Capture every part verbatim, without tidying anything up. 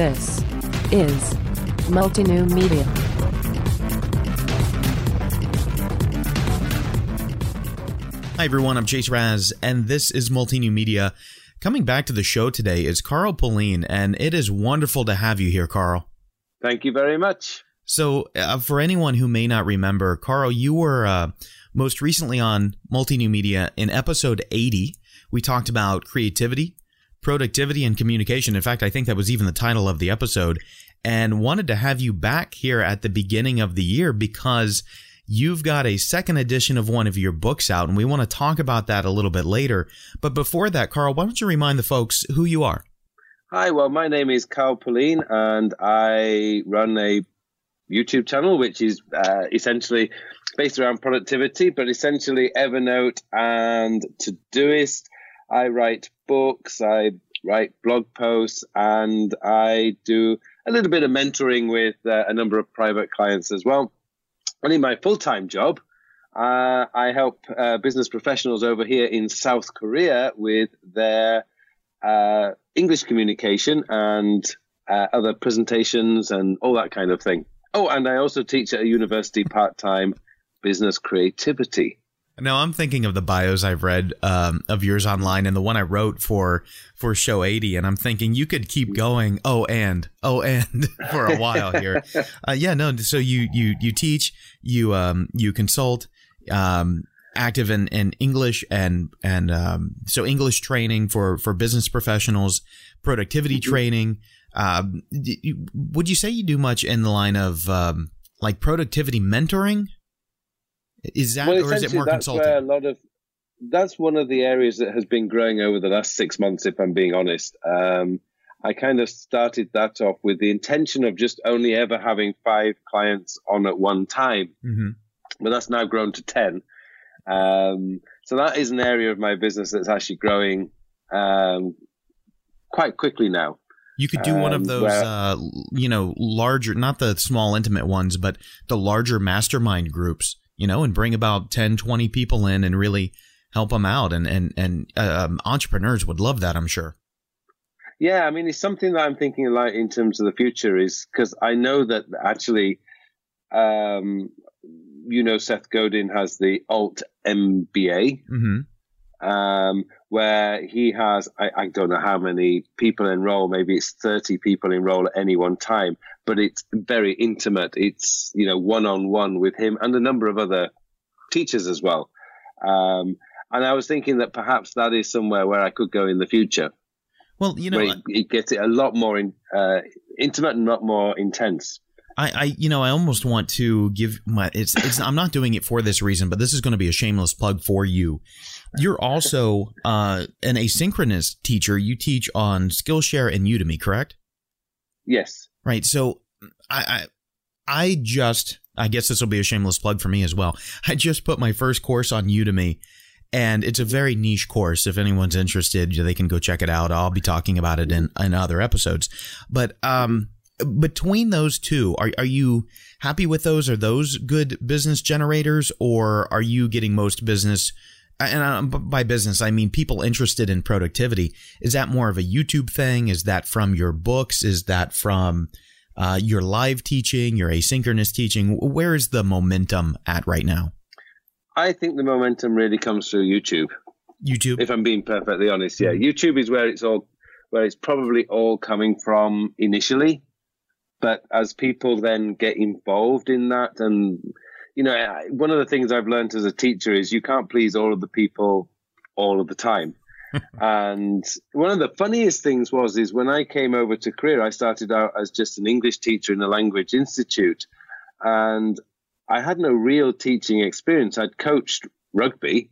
This is Multinew Media. Hi everyone, I'm Chase Raz, and this is Multinew Media. Coming back to the show today is Carl Pullein, and it is wonderful to have you here, Carl. Thank you very much. So uh, for anyone who may not remember, Carl, you were uh, most recently on Multinew Media in episode eighty. We talked about creativity, productivity, and communication. In fact, I think that was even the title of the episode, and wanted to have you back here at the beginning of the year because you've got a second edition of one of your books out, and we want to talk about that a little bit later. But before that, Carl, why don't you remind the folks who you are? Hi, well, my name is Carl Pullein, and I run a YouTube channel, which is uh, essentially based around productivity, but essentially Evernote and Todoist. I write books, I write blog posts, and I do a little bit of mentoring with uh, a number of private clients as well. And in my full-time job, uh, I help uh, business professionals over here in South Korea with their uh, English communication and uh, other presentations and all that kind of thing. Oh, and I also teach at a university part-time business creativity. Now, I'm thinking of the bios I've read um, of yours online and the one I wrote for for show eighty, and I'm thinking you could keep going, oh, and, oh, and for a while here. uh, yeah, no, so you you you teach, you um, you consult, um, active in, in English, and and um, so English training for, for business professionals, productivity training. Uh, would you say you do much in the line of um, like productivity mentoring? Is that, well, or is it more that's consulting? Where a lot of, that's one of the areas that has been growing over the last six months, if I'm being honest. Um, I kind of started that off with the intention of just only ever having five clients on at one time. Mm-hmm. But that's now grown to ten. Um, so that is an area of my business that's actually growing um, quite quickly now. You could do one of those, um, uh, you know, larger, not the small intimate ones, but the larger mastermind groups. You know, and bring about ten, twenty people in and really help them out. And and, and um, entrepreneurs would love that, I'm sure. Yeah, I mean, it's something that I'm thinking a lot in terms of the future is because I know that actually, um, you know, Seth Godin has the Alt M B A, mm-hmm. um, where he has, I, I don't know how many people enroll, maybe it's thirty people enroll at any one time. But it's very intimate. It's, you know, one-on-one with him and a number of other teachers as well. Um, and I was thinking that perhaps that is somewhere where I could go in the future. Well, you know, where it, it gets it a lot more in, uh, intimate and a lot more intense. I, I, you know, I almost want to give my. It's, it's. I'm not doing it for this reason, but this is going to be a shameless plug for you. You're also uh, an asynchronous teacher. You teach on Skillshare and Udemy, correct? Yes. Right. So I, I I just I guess this will be a shameless plug for me as well. I just put my first course on Udemy, and it's a very niche course. If anyone's interested, they can go check it out. I'll be talking about it in, in other episodes. But um, between those two, are are you happy with those? Are those good business generators, or are you getting most business? And by business, I mean people interested in productivity. Is that more of a YouTube thing? Is that from your books? Is that from uh, your live teaching, your asynchronous teaching? Where is the momentum at right now? I think the momentum really comes through YouTube. YouTube? If I'm being perfectly honest, yeah. YouTube is where it's all, where it's probably all coming from initially. But as people then get involved in that and you know, one of the things I've learned as a teacher is you can't please all of the people all of the time. And one of the funniest things was is when I came over to Korea, I started out as just an English teacher in a language institute. And I had no real teaching experience. I'd coached rugby,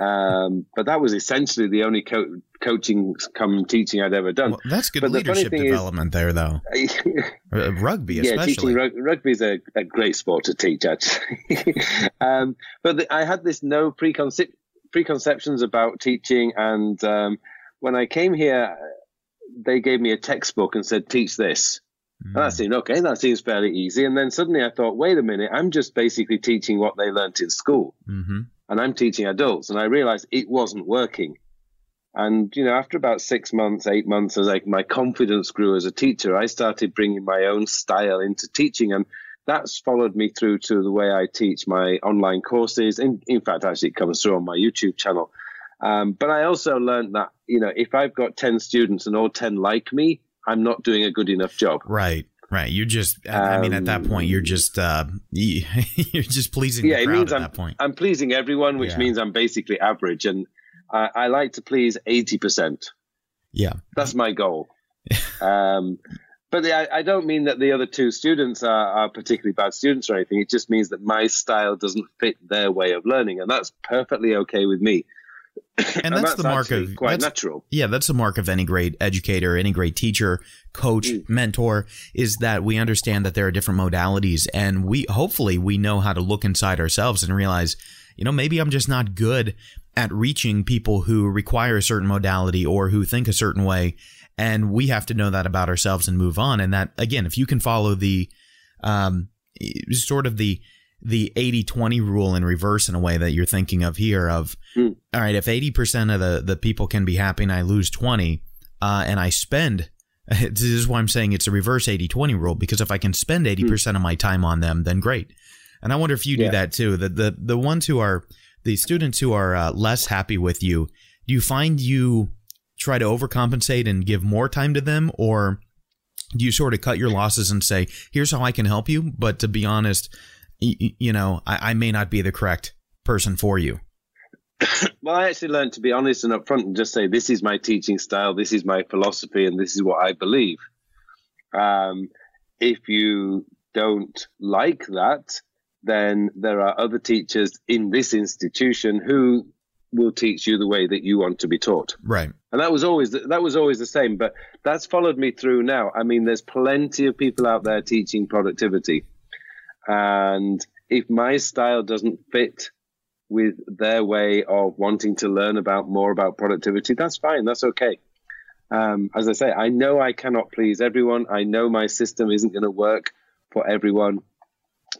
um, but that was essentially the only co- coaching come teaching I'd ever done. Well, that's good but leadership the development is, there, though. uh, rugby, especially. Yeah, teaching rug- rugby is a, a great sport to teach, actually. um, but the, I had this no preconce- preconceptions about teaching, and um, when I came here, they gave me a textbook and said, teach this. Mm. And that seemed, okay, that seems fairly easy. And then suddenly I thought, wait a minute, I'm just basically teaching what they learnt in school. Mm-hmm. And I'm teaching adults, and I realized it wasn't working. And, you know, after about six months, eight months, as like my confidence grew as a teacher, I started bringing my own style into teaching. And that's followed me through to the way I teach my online courses. In, in fact, actually, it comes through on my YouTube channel. Um, but I also learned that, you know, if I've got ten students and all ten like me, I'm not doing a good enough job. Right. Right. You're just, I um, mean, at that point, you're just, uh, you're just pleasing yeah, the crowd it means at I'm, that point. I'm pleasing everyone, which yeah. means I'm basically average. And I, I like to please eighty percent. Yeah. That's my goal. um, but the, I, I don't mean that the other two students are, are particularly bad students or anything. It just means that my style doesn't fit their way of learning. And that's perfectly okay with me. And that's, and that's the mark of quite that's, natural. Yeah, that's the mark of any great educator, any great teacher, coach, mm. mentor, is that we understand that there are different modalities, and we hopefully we know how to look inside ourselves and realize, you know, maybe I'm just not good at reaching people who require a certain modality or who think a certain way, and we have to know that about ourselves and move on. And that, again, if you can follow the um, sort of the the eighty twenty rule in reverse in a way that you're thinking of here of, mm. all right, if eighty percent of the, the people can be happy and I lose twenty uh, and I spend, this is why I'm saying it's a reverse eighty twenty rule, because if I can spend eighty percent mm. of my time on them, then great. And I wonder if you yeah. do that too. The, the, the ones who are, the students who are uh, less happy with you, do you find you try to overcompensate and give more time to them, or do you sort of cut your losses and say, here's how I can help you, but to be honest, you know, I, I may not be the correct person for you? Well, I actually learned to be honest and upfront and just say, this is my teaching style, this is my philosophy, and this is what I believe. Um, if you don't like that, then there are other teachers in this institution who will teach you the way that you want to be taught. Right. And that was always that was always the same, but that's followed me through now. I mean, there's plenty of people out there teaching productivity. And if my style doesn't fit with their way of wanting to learn about more about productivity, that's fine. That's okay. Um, as I say, I know I cannot please everyone. I know my system isn't going to work for everyone.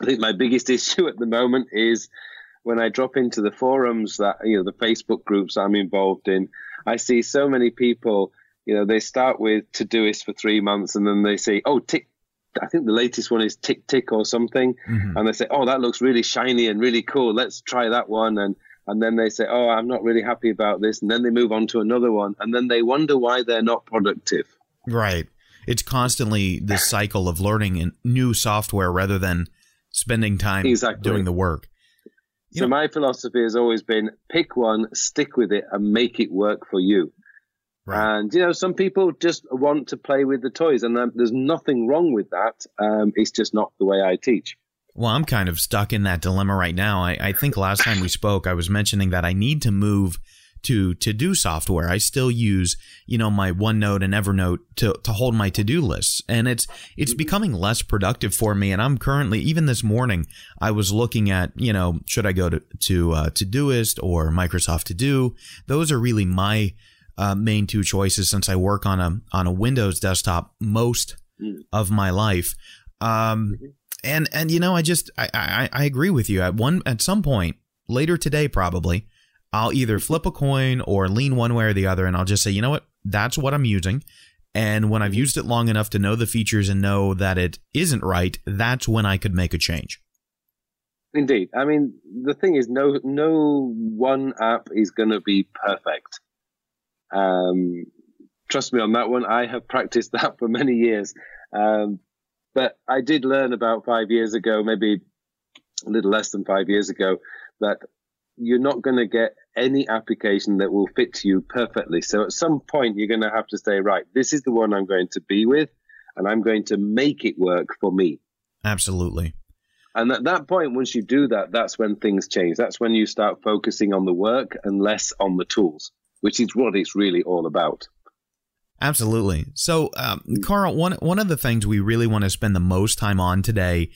I think my biggest issue at the moment is when I drop into the forums that, you know, the Facebook groups I'm involved in, I see so many people, you know, they start with Todoist for three months and then they say, oh, tick, I think the latest one is Tick Tick or something. Mm-hmm. And they say, oh, that looks really shiny and really cool. Let's try that one. And and then they say, oh, I'm not really happy about this. And then they move on to another one. And then they wonder why they're not productive. Right. It's constantly this cycle of learning and new software rather than spending time exactly. doing the work. You so know- my philosophy has always been pick one, stick with it, and make it work for you. Right. And, you know, some people just want to play with the toys, and um, there's nothing wrong with that. Um, it's just not the way I teach. Well, I'm kind of stuck in that dilemma right now. I, I think last time we spoke, I was mentioning that I need to move to to-do software. I still use, you know, my OneNote and Evernote to, to hold my to-do lists. And it's it's becoming less productive for me. And I'm currently, even this morning, I was looking at, you know, should I go to, to uh, Todoist or Microsoft To Do? Those are really my Uh, main two choices since I work on a on a Windows desktop most mm. of my life, um, and and you know I just I, I I agree with you. At one at some point later today probably I'll either flip a coin or lean one way or the other, and I'll just say, you know what, that's what I'm using, and when I've used it long enough to know the features and know that it isn't right, that's when I could make a change. Indeed, I mean the thing is no no one app is going to be perfect. Um, trust me on that one. I have practiced that for many years. Um, but I did learn about five years ago, maybe a little less than five years ago, that you're not going to get any application that will fit you perfectly. So at some point, you're going to have to say, right, this is the one I'm going to be with, and I'm going to make it work for me. Absolutely. And at that point, once you do that, that's when things change. That's when you start focusing on the work and less on the tools, which is what it's really all about. Absolutely. So, um, Carl, one one of the things we really want to spend the most time on today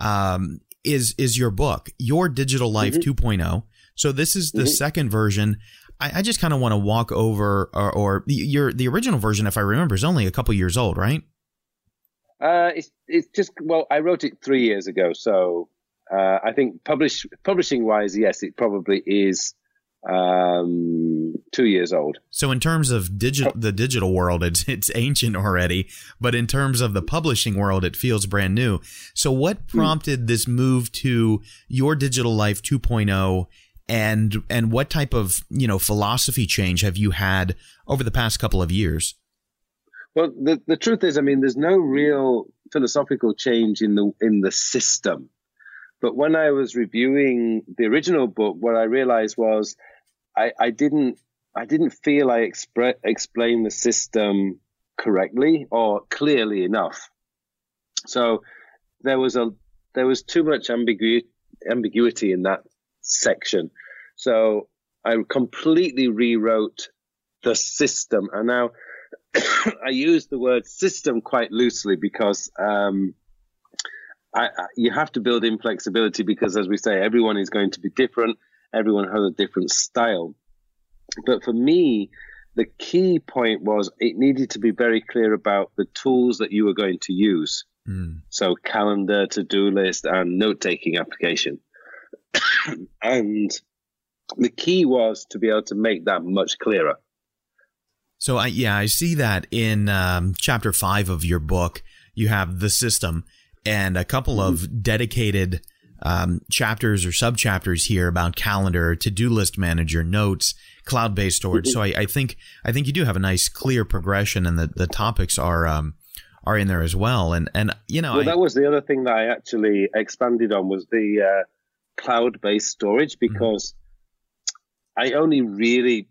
um, is is your book, Your Digital Life mm-hmm. two point oh. So this is the mm-hmm. second version. I, I just kind of want to walk over, or, or your the original version, if I remember, is only a couple years old, right? Uh, it's it's just well, I wrote it three years ago, so uh, I think publish publishing wise, yes, it probably is um, two years old. So in terms of digital, the digital world, it's it's ancient already. But in terms of the publishing world, it feels brand new. So what prompted mm. this move to Your Digital Life two point oh, and and what type of, you know, philosophy change have you had over the past couple of years? Well, the, the truth is, I mean, there's no real philosophical change in the in the system. But when I was reviewing the original book, what I realized was I, I didn't I didn't feel I expre- explained the system correctly or clearly enough. So there was a there was too much ambiguity ambiguity in that section. So I completely rewrote the system, and now I use the word system quite loosely because um, I, I, you have to build in flexibility because, as we say, everyone is going to be different. Everyone has a different style. But for me, the key point was it needed to be very clear about the tools that you were going to use. Mm. So calendar, to-do list, and note-taking application. And the key was to be able to make that much clearer. So, I, yeah, I see that in um, chapter five of your book, you have the system and a couple of dedicated um, chapters or subchapters here about calendar, to-do list manager, notes, cloud-based storage. So I, I think I think you do have a nice, clear progression, and the, the topics are um, are in there as well. And, and you know, well, I, that was the other thing that I actually expanded on was the uh, cloud-based storage, because mm-hmm. I only really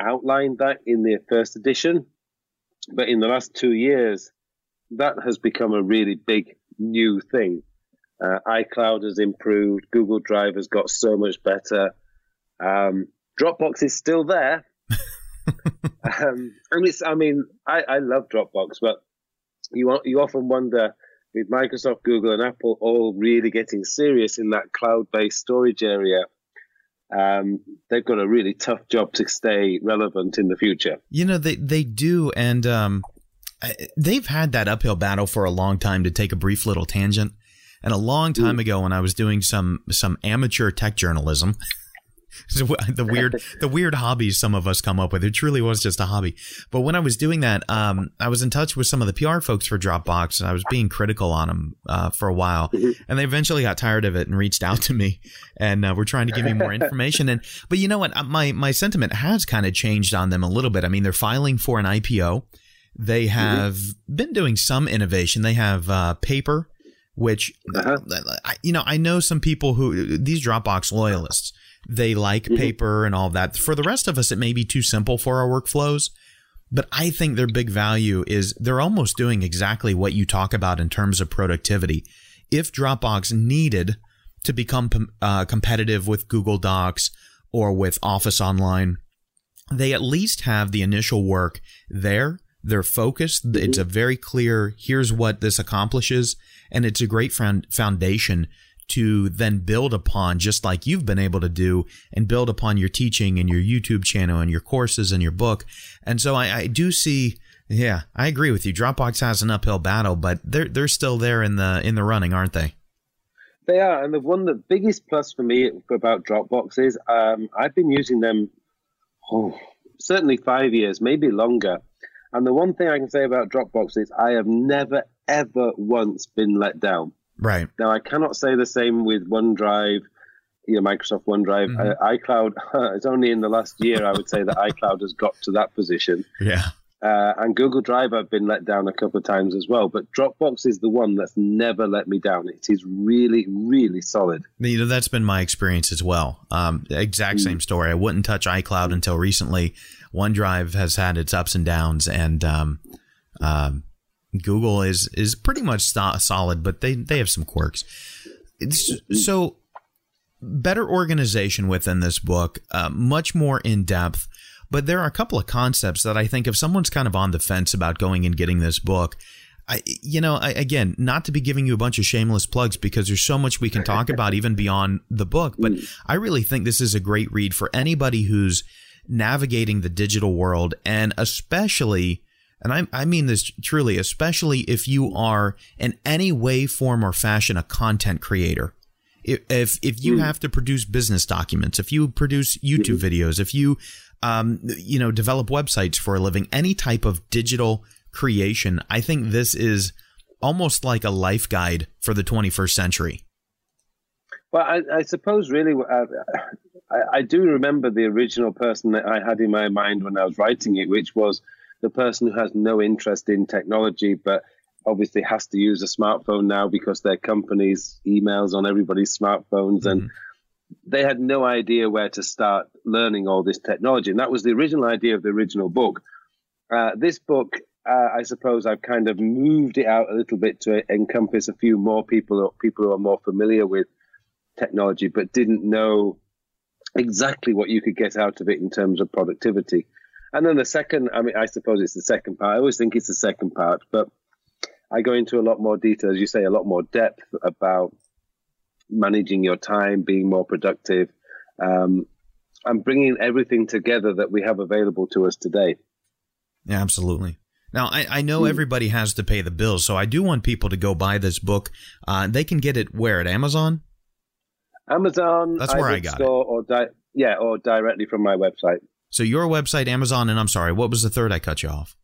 outlined that in the first edition, but in the last two years, that has become a really big new thing. Uh, iCloud has improved. Google Drive has got so much better. Um, Dropbox is still there. um, and it's, I mean, I, I love Dropbox, but you you often wonder with Microsoft, Google, and Apple all really getting serious in that cloud-based storage area. Um, they've got a really tough job to stay relevant in the future. You know, they, they do. And um, they've had that uphill battle for a long time, to take a brief little tangent. And a long time mm. ago when I was doing some some amateur tech journalism, the weird the weird hobbies some of us come up with. It truly was just a hobby. But when I was doing that, um, I was in touch with some of the P R folks for Dropbox, and I was being critical on them uh, for a while. And they eventually got tired of it and reached out to me, and uh, were trying to give me more information. And but you know what? My my sentiment has kind of changed on them a little bit. I mean, they're filing for an I P O. They have mm-hmm. been doing some innovation. They have uh, paper, which uh-huh. uh, you know, I know some people who these Dropbox loyalists. They like mm-hmm. paper and all that. For the rest of us, it may be too simple for our workflows, but I think their big value is they're almost doing exactly what you talk about in terms of productivity. If Dropbox needed to become uh, competitive with Google Docs or with Office Online, they at least have the initial work there. They're focused. Mm-hmm. It's a very clear, here's what this accomplishes, and it's a great foundation to then build upon, just like you've been able to do, and build upon your teaching and your YouTube channel and your courses and your book. And so I, I do see, yeah, I agree with you. Dropbox has an uphill battle, but they're they're still there in the in the running, aren't they? They are, and the one the biggest plus for me about Dropbox is um, I've been using them oh, certainly five years, maybe longer. And the one thing I can say about Dropbox is I have never ever once been let down. Right. Now, I cannot say the same with OneDrive, you know, Microsoft OneDrive. Mm-hmm. Uh, iCloud, it's only in the last year, I would say, that iCloud has got to that position. Yeah. Uh, and Google Drive, I've been let down a couple of times as well. But Dropbox is the one that's never let me down. It is really, really solid. You know, that's been my experience as well. Um, exact same story. I wouldn't touch iCloud until recently. OneDrive has had its ups and downs, and um, um Google is is pretty much solid, but they, they have some quirks. It's, so better organization within this book, uh, much more in depth. But there are a couple of concepts that I think if someone's kind of on the fence about going and getting this book, I you know, I, again, not to be giving you a bunch of shameless plugs because there's so much we can talk about even beyond the book. But I really think this is a great read for anybody who's navigating the digital world, and especially – and I, I mean this truly, especially if you are in any way, form, or fashion a content creator. If if you mm. have to produce business documents, if you produce YouTube mm. videos, if you um, you know, develop websites for a living, any type of digital creation, I think this is almost like a life guide for the twenty-first century. Well, I, I suppose really, uh, I, I do remember the original person that I had in my mind when I was writing it, which was the person who has no interest in technology, but obviously has to use a smartphone now because their company's emails on everybody's smartphones. Mm-hmm. And they had no idea where to start learning all this technology. And that was the original idea of the original book. Uh, this book, uh, I suppose I've kind of moved it out a little bit to encompass a few more people, people who are more familiar with technology, but didn't know exactly what you could get out of it in terms of productivity. And then the second, I mean, I suppose it's the second part. I always think it's the second part, but I go into a lot more detail, as you say, a lot more depth about managing your time, being more productive, um, and bringing everything together that we have available to us today. Yeah, absolutely. Now, I, I know everybody has to pay the bills, so I do want people to go buy this book. Uh, they can get it where? At Amazon? Amazon. That's where I got it. Or di- yeah, or directly from my website. So your website, Amazon, and I'm sorry, what was the third? I cut you off.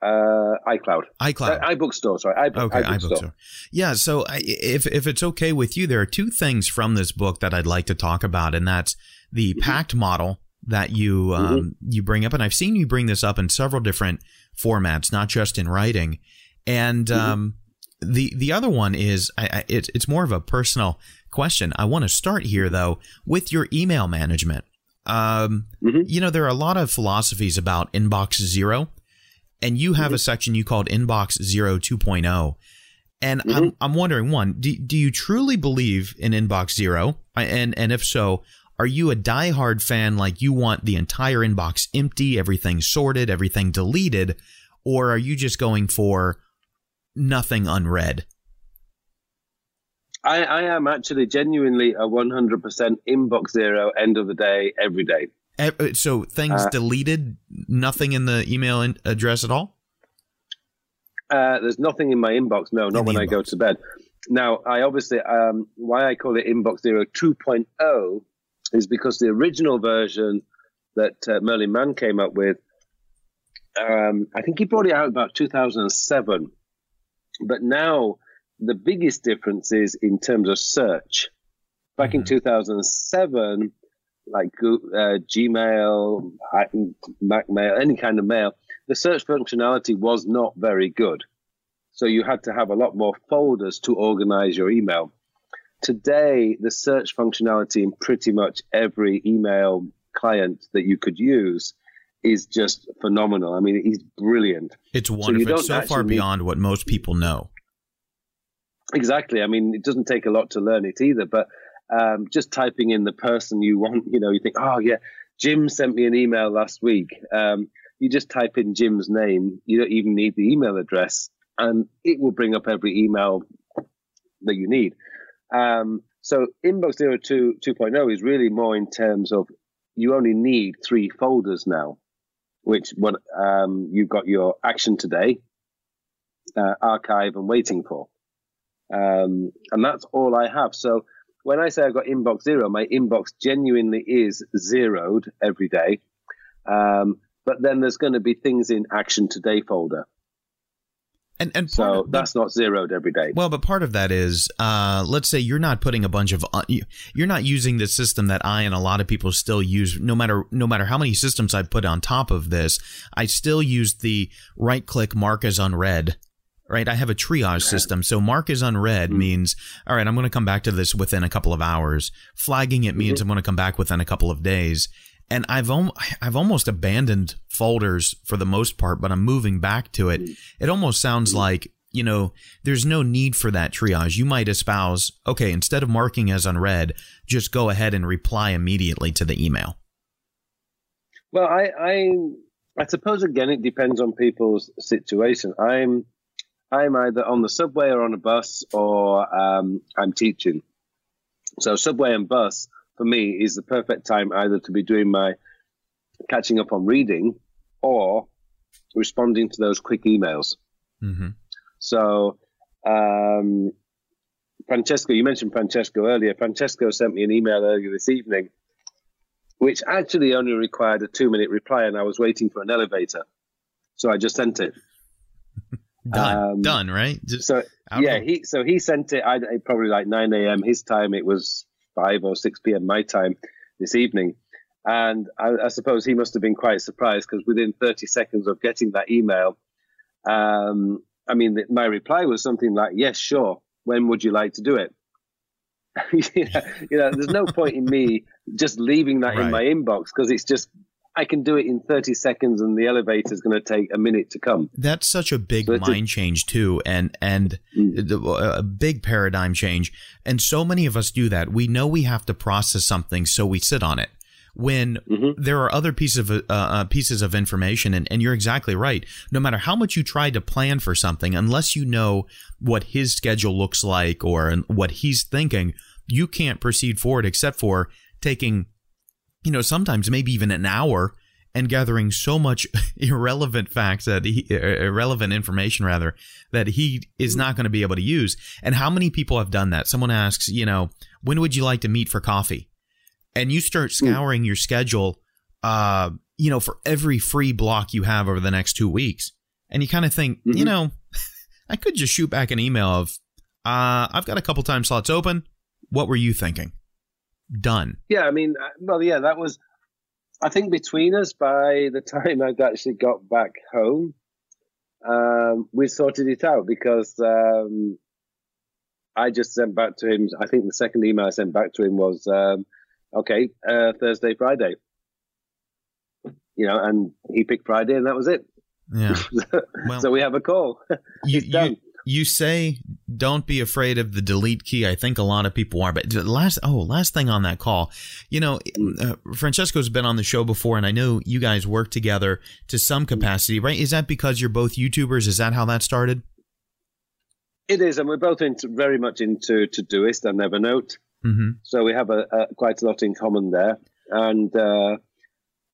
Uh, iCloud. iCloud. I, iBookstore, sorry. iBook, okay, iBookstore. iBookstore. Yeah, so I, if if it's okay with you, there are two things from this book that I'd like to talk about, and that's the mm-hmm. PACT model that you um, mm-hmm. you bring up. And I've seen you bring this up in several different formats, not just in writing. And mm-hmm. um, the, the other one is I, I, it, it's more of a personal question. I want to start here, though, with your email management. Um, mm-hmm. You know, there are a lot of philosophies about inbox zero. And you have mm-hmm. a section you called Inbox Zero two point oh. And mm-hmm. I'm, I'm wondering, one, do, do you truly believe in Inbox Zero? And and if so, are you a diehard fan, like you want the entire inbox empty, everything sorted, everything deleted? Or are you just going for nothing unread? I, I am actually genuinely a one hundred percent Inbox Zero, end of the day, every day. So things uh, deleted, nothing in the email in- address at all? Uh, there's nothing in my inbox, no, not in when inbox. I go to bed. Now, I obviously, um, why I call it Inbox Zero two point oh is because the original version that uh, Merlin Mann came up with, um, I think he brought it out about two thousand seven. But now the biggest difference is in terms of search. Back mm-hmm. in two thousand seven... like uh, Gmail, Mac Mail, any kind of mail, the search functionality was not very good. So you had to have a lot more folders to organize your email. Today, the search functionality in pretty much every email client that you could use is just phenomenal. I mean, it's brilliant. It's wonderful. It's so, so far beyond need- what most people know. Exactly. I mean, it doesn't take a lot to learn it either, but Um, just typing in the person you want, you know, you think, oh, yeah, Jim sent me an email last week. Um, you just type in Jim's name. You don't even need the email address, and it will bring up every email that you need. Um, so Inbox Zero two, 2.0 is really more in terms of you only need three folders now, which what um, you've got your action today, uh, archive, and waiting for. Um, and that's all I have. So when I say I've got Inbox Zero, my inbox genuinely is zeroed every day. Um, but then there's going to be things in Action Today folder. And, and so of, that's but, not zeroed every day. Well, but part of that is, uh, let's say you're not putting a bunch of uh, – you're not using the system that I and a lot of people still use. No matter no matter how many systems I put on top of this, I still use the right-click mark as unread. Right. I have a triage system. So mark as unread mm-hmm. means, all right, I'm going to come back to this within a couple of hours. Flagging it means mm-hmm. I'm going to come back within a couple of days. And I've om- I've almost abandoned folders for the most part, but I'm moving back to it. Mm-hmm. It almost sounds mm-hmm. like, you know, there's no need for that triage. You might espouse, OK, instead of marking as unread, just go ahead and reply immediately to the email. Well, I I, I suppose, again, it depends on people's situation. I'm I'm either on the subway or on a bus, or um, I'm teaching. So subway and bus, for me, is the perfect time either to be doing my catching up on reading or responding to those quick emails. Mm-hmm. So um, Francesco, you mentioned Francesco earlier. Francesco sent me an email earlier this evening, which actually only required a two-minute reply, and I was waiting for an elevator, so I just sent it. Done, um, done, right? Just so yeah, of- he so he sent it. I probably like nine a.m. his time. It was five or six p.m. my time this evening, and I, I suppose he must have been quite surprised because within thirty seconds of getting that email, um, I mean, the, my reply was something like, "Yes, sure. When would you like to do it?" you, know, you know, there's no point in me just leaving that right in my inbox because it's just I can do it in thirty seconds, and the elevator is going to take a minute to come. That's such a big so mind just, change too, and and mm. the, a big paradigm change. And so many of us do that. We know we have to process something, so we sit on it. When mm-hmm. there are other pieces of uh, pieces of information, and, and you're exactly right. No matter how much you try to plan for something, unless you know what his schedule looks like or what he's thinking, you can't proceed forward except for taking, you know, sometimes maybe even an hour and gathering so much irrelevant facts that he, irrelevant information rather that he is not going to be able to use. And how many people have done that? Someone asks, you know, when would you like to meet for coffee? And you start scouring your schedule, uh, you know, for every free block you have over the next two weeks. And you kind of think, mm-hmm. you know, I could just shoot back an email of, uh, I've got a couple time slots open. What were you thinking? Done. Yeah, I mean, well, yeah, that was, I think between us by the time I'd actually got back home, um, we sorted it out because um, I just sent back to him, I think the second email I sent back to him was, um, okay, uh, Thursday, Friday, you know, and he picked Friday and that was it. Yeah. Well, so we have a call. you, it's done. You, you say don't be afraid of the delete key. I think a lot of people are. But last – oh, last thing on that call. You know, uh, Francesco's been on the show before, and I know you guys work together to some capacity, right? Is that because you're both YouTubers? Is that how that started? It is, and we're both into, very much into Todoist and Evernote. Mm-hmm. So we have a, a quite a lot in common there. And uh,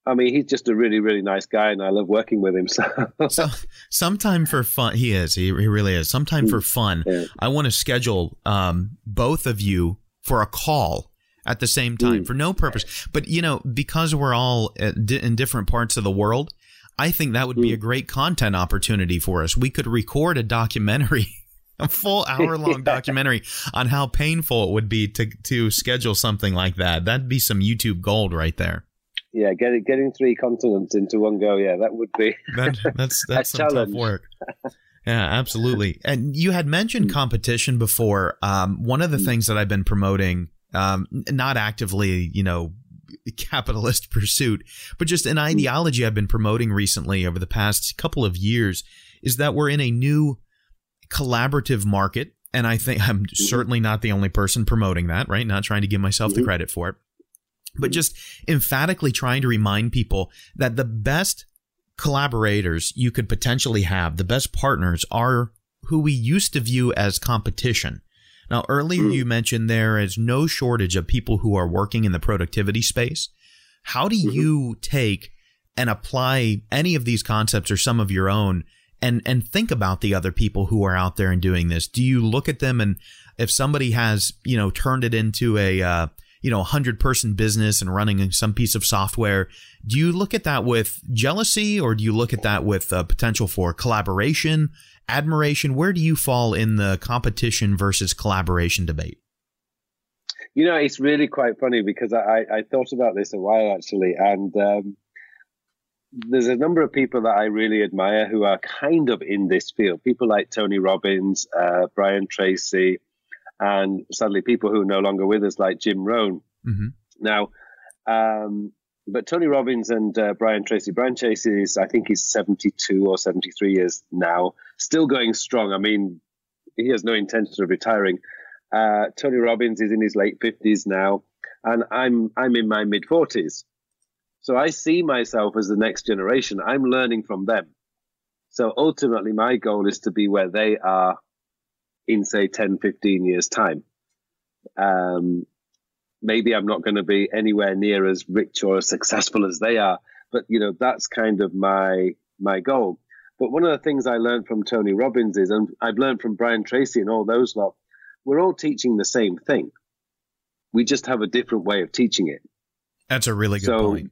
I mean, he's just a really, really nice guy, and I love working with him. So, so sometime for fun, he is. He, he really is. Sometime for fun, yeah. I want to schedule um, both of you for a call at the same time mm. for no purpose. But, you know, because we're all at di- in different parts of the world, I think that would mm. be a great content opportunity for us. We could record a documentary. A full hour-long documentary on how painful it would be to to schedule something like that. That'd be some YouTube gold right there. Yeah, getting getting three continents into one go. Yeah, that would be that, that's that's some challenge. Tough work. Yeah, absolutely. And you had mentioned competition before. Um, one of the things that I've been promoting, um, not actively, you know, capitalist pursuit, but just an ideology I've been promoting recently over the past couple of years, is that we're in a new collaborative market, and I think I'm certainly not the only person promoting that, right? Not trying to give myself the credit for it, but just emphatically trying to remind people that the best collaborators you could potentially have, the best partners, are who we used to view as competition. Now, earlier you mentioned there is no shortage of people who are working in the productivity space. How do you take and apply any of these concepts or some of your own And and think about the other people who are out there and doing this? Do you look at them, and if somebody has, you know, turned it into a, uh, you know, hundred person business and running some piece of software, do you look at that with jealousy, or do you look at that with uh, potential for collaboration, admiration? Where do you fall in the competition versus collaboration debate? You know, it's really quite funny because I, I thought about this a while actually, and um there's a number of people that I really admire who are kind of in this field. People like Tony Robbins, uh, Brian Tracy, and sadly people who are no longer with us like Jim Rohn. Mm-hmm. Now, um, but Tony Robbins and uh, Brian Tracy. Brian Tracy is, I think he's seventy-two or seventy-three years now, still going strong. I mean, he has no intention of retiring. Uh, Tony Robbins is in his late fifties now, and I'm I'm in my mid-forties. So I see myself as the next generation. I'm learning from them. So ultimately, my goal is to be where they are in, say, ten, fifteen years' time. Um, maybe I'm not going to be anywhere near as rich or as successful as they are, but, you know, that's kind of my my goal. But one of the things I learned from Tony Robbins is, and I've learned from Brian Tracy and all those lot, we're all teaching the same thing. We just have a different way of teaching it. That's a really good so, point.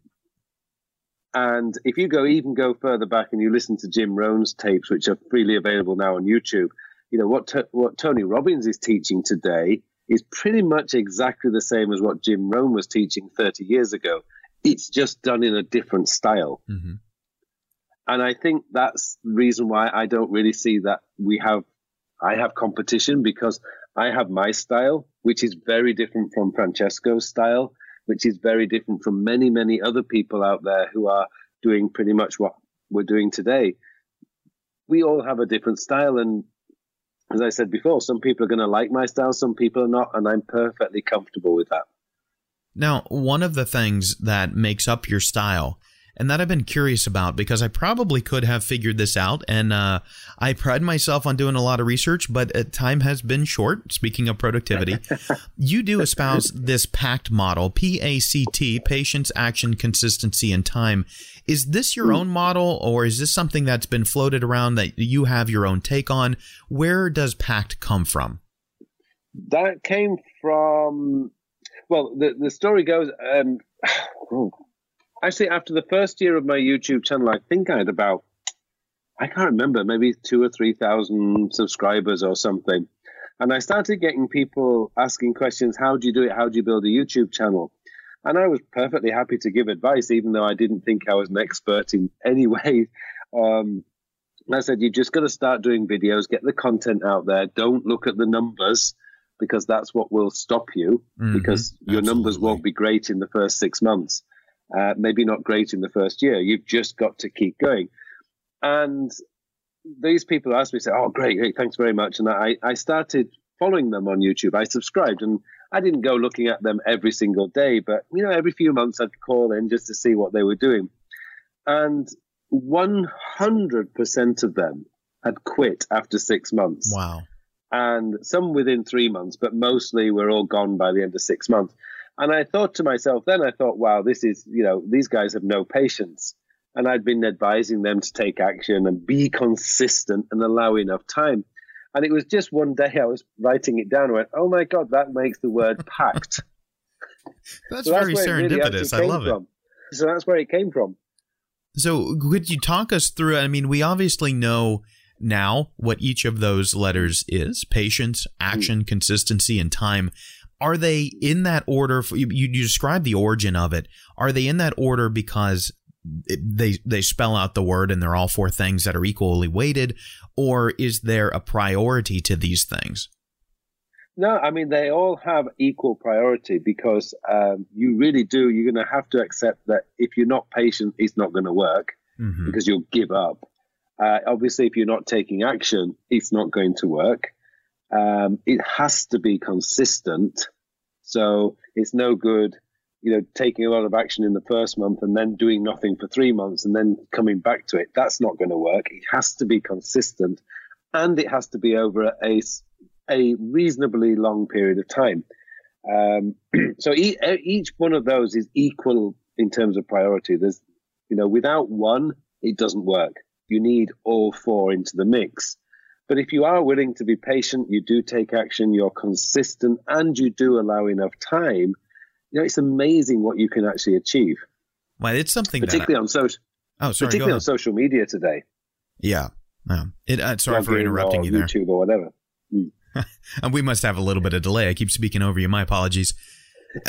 And if you go even go further back and you listen to Jim Rohn's tapes, which are freely available now on YouTube, you know, what to, what Tony Robbins is teaching today is pretty much exactly the same as what Jim Rohn was teaching thirty years ago. It's just done in a different style. Mm-hmm. And I think that's the reason why I don't really see that we have, I have competition, because I have my style, which is very different from Francesco's style, which is very different from many, many other people out there who are doing pretty much what we're doing today. We all have a different style. And as I said before, some people are going to like my style, some people are not, and I'm perfectly comfortable with that. Now, one of the things that makes up your style, and that I've been curious about, because I probably could have figured this out, and uh, I pride myself on doing a lot of research, but time has been short, speaking of productivity. You do espouse this PACT model, P A C T, Patience, Action, Consistency, and Time. Is this your own model, or is this something that's been floated around that you have your own take on? Where does PACT come from? That came from, well, the, the story goes, um, oh. Actually, after the first year of my YouTube channel, I think I had about, I can't remember, maybe two or three thousand subscribers or something. And I started getting people asking questions, how do you do it? How do you build a YouTube channel? And I was perfectly happy to give advice, even though I didn't think I was an expert in any way. Um, I said, you just got to start doing videos, get the content out there. Don't look at the numbers, because that's what will stop you, mm-hmm. because your Absolutely. Numbers won't be great in the first six months. Uh, maybe not great in the first year. You've just got to keep going. And these people asked me, say, oh, great, great, thanks very much. And I, I started following them on YouTube. I subscribed, and I didn't go looking at them every single day, but, you know, every few months I'd call in just to see what they were doing. And one hundred percent of them had quit after six months. Wow. And some within three months, but mostly we're all gone by the end of six months. And I thought to myself then, I thought, wow, this is, you know, these guys have no patience. And I'd been advising them to take action and be consistent and allow enough time. And it was just one day I was writing it down and went, oh, my God, that makes the word pact. That's, so that's very serendipitous. Really I love it. From. So that's where it came from. So could you talk us through, I mean, we obviously know now what each of those letters is, patience, action, mm. consistency, and time. Are they in that order? For, you, you describe the origin of it. Are they in that order because it, they they spell out the word and they're all four things that are equally weighted, or is there a priority to these things? No, I mean, they all have equal priority because um, you really do. You're going to have to accept that if you're not patient, it's not going to work mm-hmm. because you'll give up. Uh, obviously, if you're not taking action, it's not going to work. Um, it has to be consistent. So it's no good, you know, taking a lot of action in the first month and then doing nothing for three months and then coming back to it. That's not going to work. It has to be consistent, and it has to be over a, a reasonably long period of time. Um, so e- each one of those is equal in terms of priority. There's, you know, without one, it doesn't work. You need all four into the mix. But if you are willing to be patient, you do take action, you're consistent, and you do allow enough time, you know, it's amazing what you can actually achieve. Well, it's something particularly that I, on social, oh, sorry, particularly on social media today. Yeah, um, it, uh, sorry for interrupting you there. YouTube or whatever. Mm. And we must have a little bit of delay. I keep speaking over you. My apologies.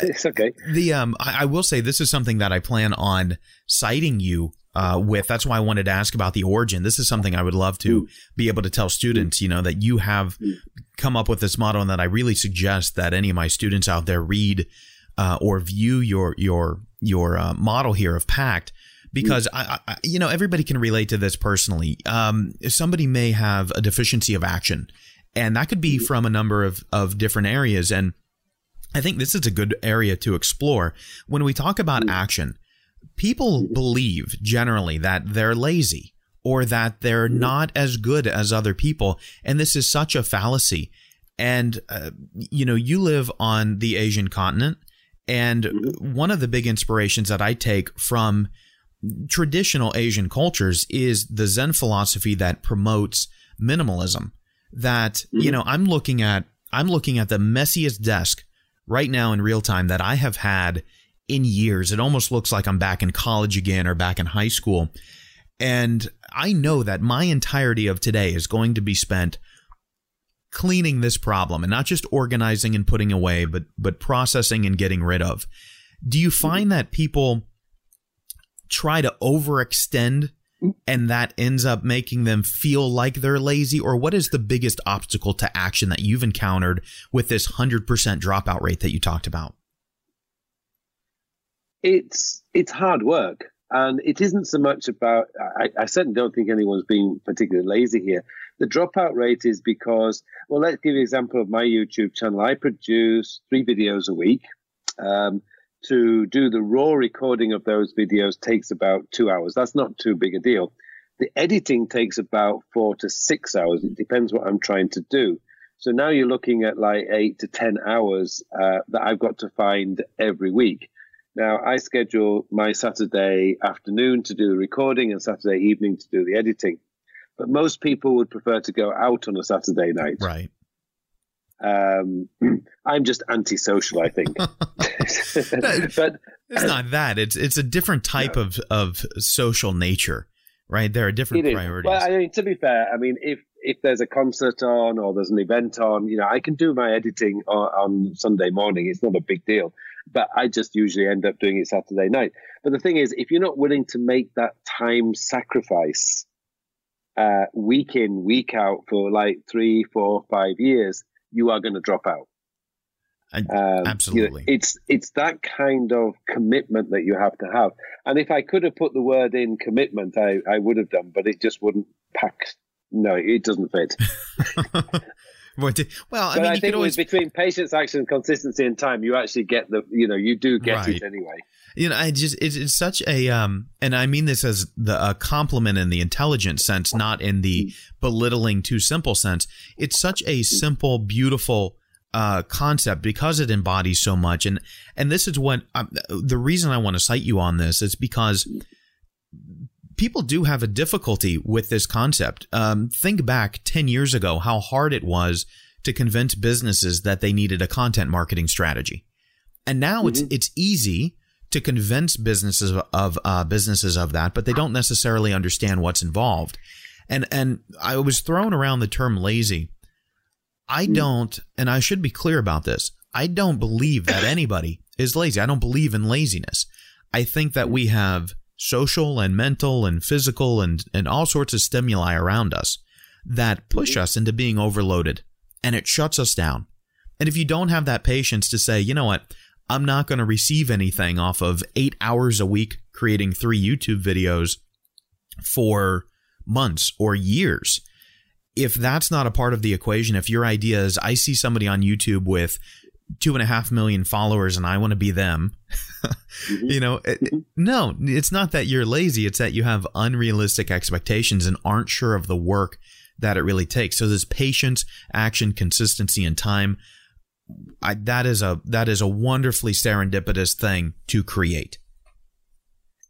It's okay. The um, I, I will say this is something that I plan on citing you uh, with. That's why I wanted to ask about the origin. This is something I would love to mm. be able to tell students, you know, that you have mm. come up with this model, and that I really suggest that any of my students out there read uh, or view your your your uh, model here of PACT. Because, mm. I, I, you know, everybody can relate to this personally. Um, somebody may have a deficiency of action, and that could be mm. from a number of, of different areas. And I think this is a good area to explore. When we talk about action, people believe generally that they're lazy or that they're not as good as other people. And this is such a fallacy. And, uh, you know, you live on the Asian continent. And one of the big inspirations that I take from traditional Asian cultures is the Zen philosophy that promotes minimalism. That, you know, I'm looking at I'm looking at the messiest desk right now in real time that I have had in years. It almost looks like I'm back in college again or back in high school. And I know that my entirety of today is going to be spent cleaning this problem, and not just organizing and putting away, but but processing and getting rid of. Do you find that people try to overextend and that ends up making them feel like they're lazy? Or what is the biggest obstacle to action that you've encountered with this one hundred percent dropout rate that you talked about? It's it's hard work. And it isn't so much about, I, I certainly don't think anyone's being particularly lazy here. The dropout rate is because, well, let's give you an example of my YouTube channel. I produce three videos a week. Um, to do the raw recording of those videos takes about two hours. That's not too big a deal. The editing takes about four to six hours. It depends what I'm trying to do. So now you're looking at like eight to ten hours uh, that I've got to find every week. Now, I schedule my Saturday afternoon to do the recording and Saturday evening to do the editing. But most people would prefer to go out on a Saturday night. Right. Um, I'm just antisocial, I think. But it's not that. It's it's a different type no. of, of social nature, right? There are different priorities. Well, I mean, to be fair, I mean, if, if there's a concert on or there's an event on, you know, I can do my editing on, on Sunday morning. It's not a big deal. But I just usually end up doing it Saturday night. But the thing is, if you're not willing to make that time sacrifice uh, week in, week out for like three, four, five years, you are going to drop out. I, um, absolutely. You know, it's it's that kind of commitment that you have to have. And if I could have put the word in commitment, I, I would have done, but it just wouldn't pack. No, it doesn't fit. Well, I mean, I you think always... between patience, action, consistency, and time, you actually get the, you know, you do get right. it anyway. You know, I just it's, it's such a, um, and I mean this as the a compliment in the intelligent sense, not in the belittling too simple sense. It's such a simple, beautiful uh, concept because it embodies so much, and and this is what I'm, the reason I want to cite you on this is because people do have a difficulty with this concept. Um, think back ten years ago, how hard it was to convince businesses that they needed a content marketing strategy. And now mm-hmm. it's it's easy to convince businesses of uh, businesses of that, but they don't necessarily understand what's involved. And and I was throwing around the term lazy. I mm-hmm. don't, and I should be clear about this, I don't believe that anybody is lazy. I don't believe in laziness. I think that we have social and mental and physical and, and all sorts of stimuli around us that push us into being overloaded, and it shuts us down. And if you don't have that patience to say, you know what, I'm not going to receive anything off of eight hours a week creating three YouTube videos for months or years. If that's not a part of the equation, if your idea is I see somebody on YouTube with two and a half million followers and I want to be them, you know, it, no, it's not that you're lazy. It's that you have unrealistic expectations and aren't sure of the work that it really takes. So this patience, action, consistency, and time, I, that is a that is a wonderfully serendipitous thing to create.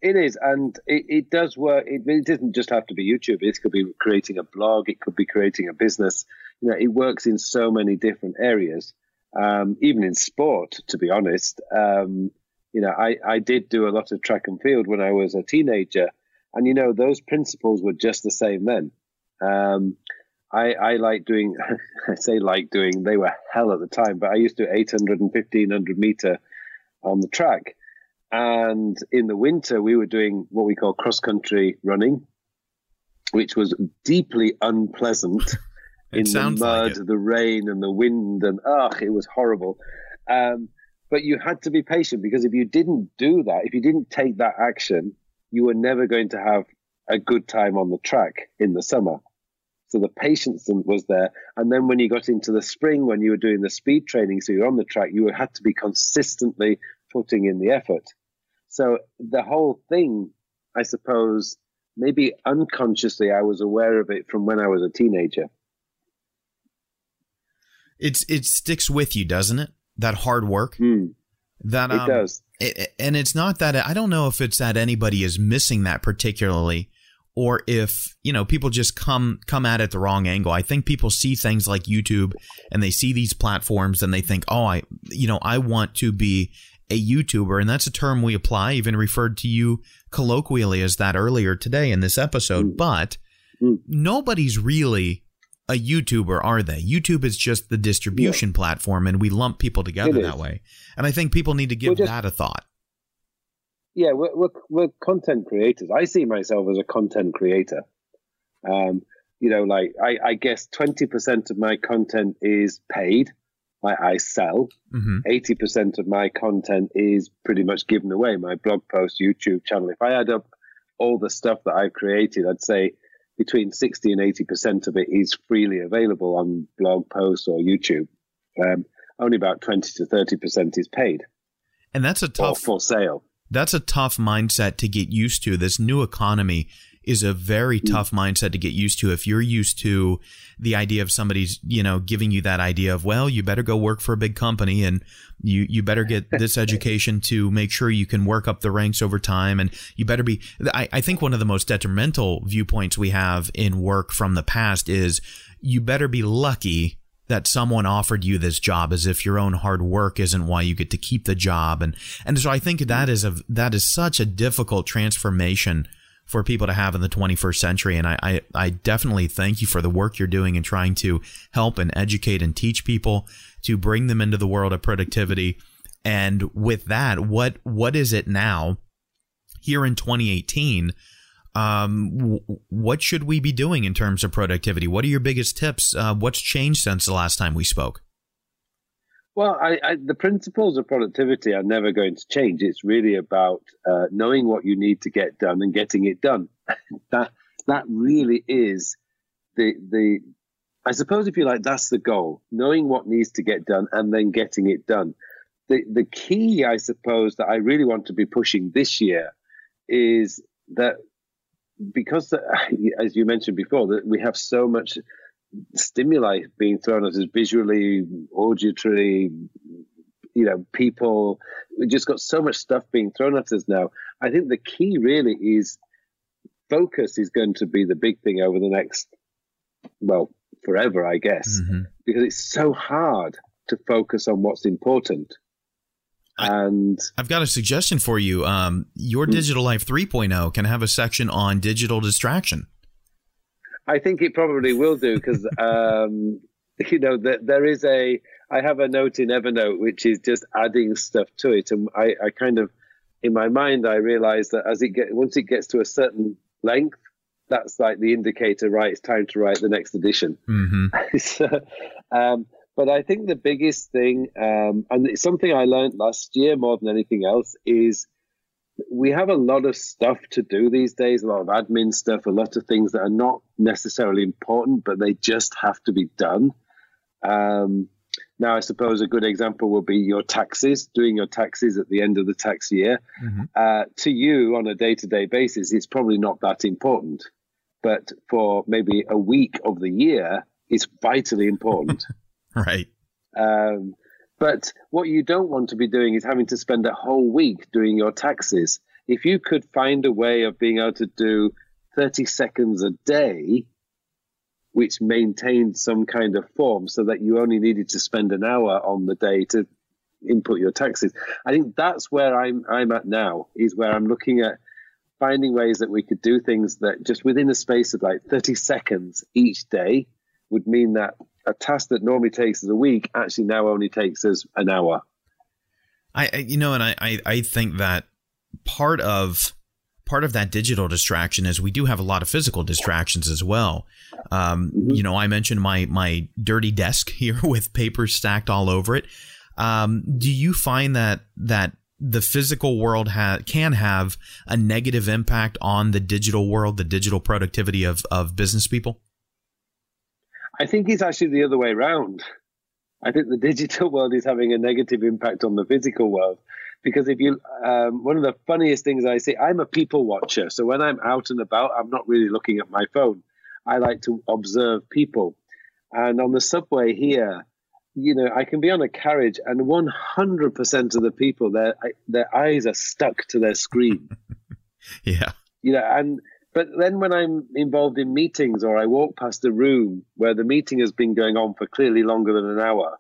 It is. And it, it does work. It, it doesn't just have to be YouTube. It could be creating a blog. It could be creating a business. You know, it works in so many different areas. Um, even in sport, to be honest. Um, you know, I, I did do a lot of track and field when I was a teenager. And, you know, those principles were just the same then. Um, I, I like doing, I say like doing, they were hell at the time, but I used to do eight hundred and fifteen hundred meter on the track. And in the winter, we were doing what we call cross-country running, which was deeply unpleasant. In the mud, like the rain, and the wind, and ugh, it was horrible. Um, but you had to be patient, because if you didn't do that, if you didn't take that action, you were never going to have a good time on the track in the summer. So the patience was there. And then when you got into the spring, when you were doing the speed training, so you're on the track, you had to be consistently putting in the effort. So the whole thing, I suppose, maybe unconsciously, I was aware of it from when I was a teenager. It's it sticks with you, doesn't it? That hard work. Mm, that um, it does. It, and it's not that – I don't know if it's that anybody is missing that particularly or if, you know, people just come come at it the wrong angle. I think people see things like YouTube and they see these platforms and they think, oh, I, you know, I want to be a YouTuber. And that's a term we apply, even referred to you colloquially as that earlier today in this episode. But nobody's really a YouTuber, are they? YouTube is just the distribution yeah. platform, and we lump people together that way. And I think people need to give just, that a thought. Yeah, we're, we're we're content creators. I see myself as a content creator. Um, you know, like I, I guess twenty percent of my content is paid, like I sell. Mm-hmm. eighty percent of my content is pretty much given away. My blog post, YouTube channel. If I add up all the stuff that I've created, I'd say between sixty and eighty percent of it is freely available on blog posts or YouTube. Um, only about twenty to thirty percent is paid. And that's a tough, or for sale. That's a tough mindset to get used to. This new economy is a very mm. tough mindset to get used to. If you're used to the idea of somebody's, you know, giving you that idea of, well, you better go work for a big company and you, you better get this education to make sure you can work up the ranks over time. And you better be, I, I think one of the most detrimental viewpoints we have in work from the past is you better be lucky that someone offered you this job, as if your own hard work isn't why you get to keep the job. And, and so I think that is a, that is such a difficult transformation for people to have in the twenty-first century. And I, I, I definitely thank you for the work you're doing in trying to help and educate and teach people to bring them into the world of productivity. And with that, what what is it now here in twenty eighteen? Um, w- what should we be doing in terms of productivity? What are your biggest tips? Uh, what's changed since the last time we spoke? Well, I, I, the principles of productivity are never going to change. It's really about uh, knowing what you need to get done and getting it done. that that really is the the. I suppose, if you like, that's the goal: knowing what needs to get done and then getting it done. The the key, I suppose, that I really want to be pushing this year is that, because, the, as you mentioned before, that we have so much stimuli being thrown at us visually, auditory, you know, people. We just got so much stuff being thrown at us now. I think the key really is focus is going to be the big thing over the next, well, forever, I guess, mm-hmm. because it's so hard to focus on what's important. I, and I've got a suggestion for you. Um, Your Digital Life three point oh can have a section on digital distraction. I think it probably will do, because, um, you know, there, there is a, I have a note in Evernote, which is just adding stuff to it. And I, I kind of, in my mind, I realized that as it get, once it gets to a certain length, that's like the indicator, right, it's time to write the next edition. Mm-hmm. so, um, but I think the biggest thing, um, and it's something I learned last year more than anything else, is we have a lot of stuff to do these days, a lot of admin stuff, a lot of things that are not necessarily important, but they just have to be done. Um, now, I suppose a good example would be your taxes, doing your taxes at the end of the tax year. Mm-hmm. Uh, to you on a day-to-day basis, it's probably not that important, but for maybe a week of the year, it's vitally important. Right. Um, But what you don't want to be doing is having to spend a whole week doing your taxes. If you could find a way of being able to do thirty seconds a day, which maintained some kind of form so that you only needed to spend an hour on the day to input your taxes. I think that's where I'm I'm at now, is where I'm looking at finding ways that we could do things that just within a space of like thirty seconds each day would mean that a task that normally takes us a week actually now only takes us an hour. I, I you know, and I, I, I think that part of part of that digital distraction is we do have a lot of physical distractions as well. Um, mm-hmm. You know, I mentioned my my dirty desk here with papers stacked all over it. Um, do you find that that the physical world ha- can have a negative impact on the digital world, the digital productivity of of business people? I think it's actually the other way around. I think the digital world is having a negative impact on the physical world, because if you, um, one of the funniest things I see, I'm a people watcher. So when I'm out and about, I'm not really looking at my phone. I like to observe people. And on the subway here, you know, I can be on a carriage and one hundred percent of the people, their, their eyes are stuck to their screen. Yeah. You know, and, But then when I'm involved in meetings or I walk past a room where the meeting has been going on for clearly longer than an hour,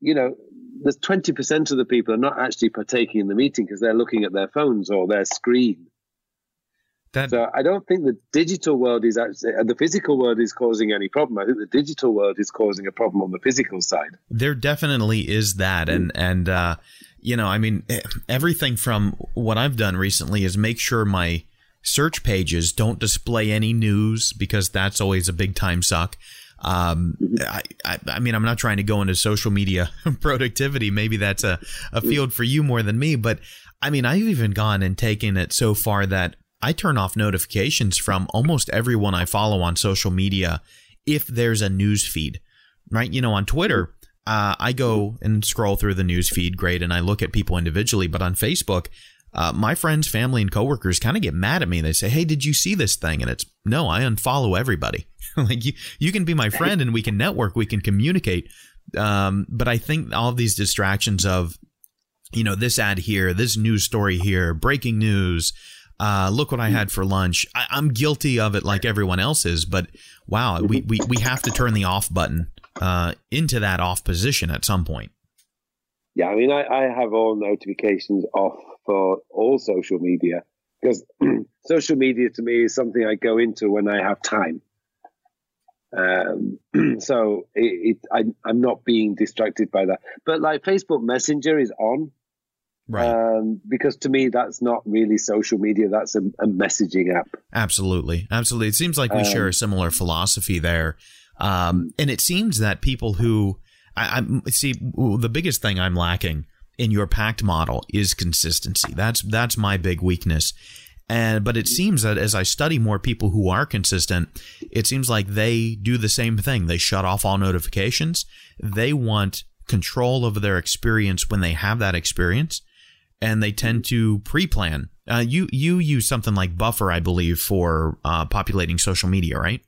you know, there's twenty percent of the people are not actually partaking in the meeting because they're looking at their phones or their screen. That... So I don't think the digital world is actually, the physical world is causing any problem. I think the digital world is causing a problem on the physical side. There definitely is that. And, and uh, you know, I mean, everything from what I've done recently is make sure my search pages don't display any news, because that's always a big time suck. Um, I, I, I mean, I'm not trying to go into social media productivity. Maybe that's a, a field for you more than me. But I mean, I've even gone and taken it so far that I turn off notifications from almost everyone I follow on social media if there's a news feed, right? You know, on Twitter, uh, I go and scroll through the news feed, great, and I look at people individually. But on Facebook, uh, my friends, family, and coworkers kind of get mad at me. They say, "Hey, did you see this thing?" And it's, no, I unfollow everybody. Like you, you can be my friend and we can network, we can communicate. Um, but I think all of these distractions of, you know, this ad here, this news story here, breaking news. Uh, look what I had for lunch. I, I'm guilty of it like everyone else is, but wow, we, we, we have to turn the off button uh, into that off position at some point. Yeah, I mean, I, I have all notifications off for all social media, because social media to me is something I go into when I have time. Um, so it, it, I, I'm not being distracted by that. But like Facebook Messenger is on. Right. Um, because to me, that's not really social media. That's a, a messaging app. Absolutely. Absolutely. It seems like we um, share a similar philosophy there. Um, and it seems that people who I, I see, the biggest thing I'm lacking in your PACT model is consistency. That's that's my big weakness. And but it seems that as I study more people who are consistent, it seems like they do the same thing. They shut off all notifications. They want control over their experience when they have that experience. And they tend to pre-plan. Uh, you you use something like Buffer, I believe, for uh, populating social media, right?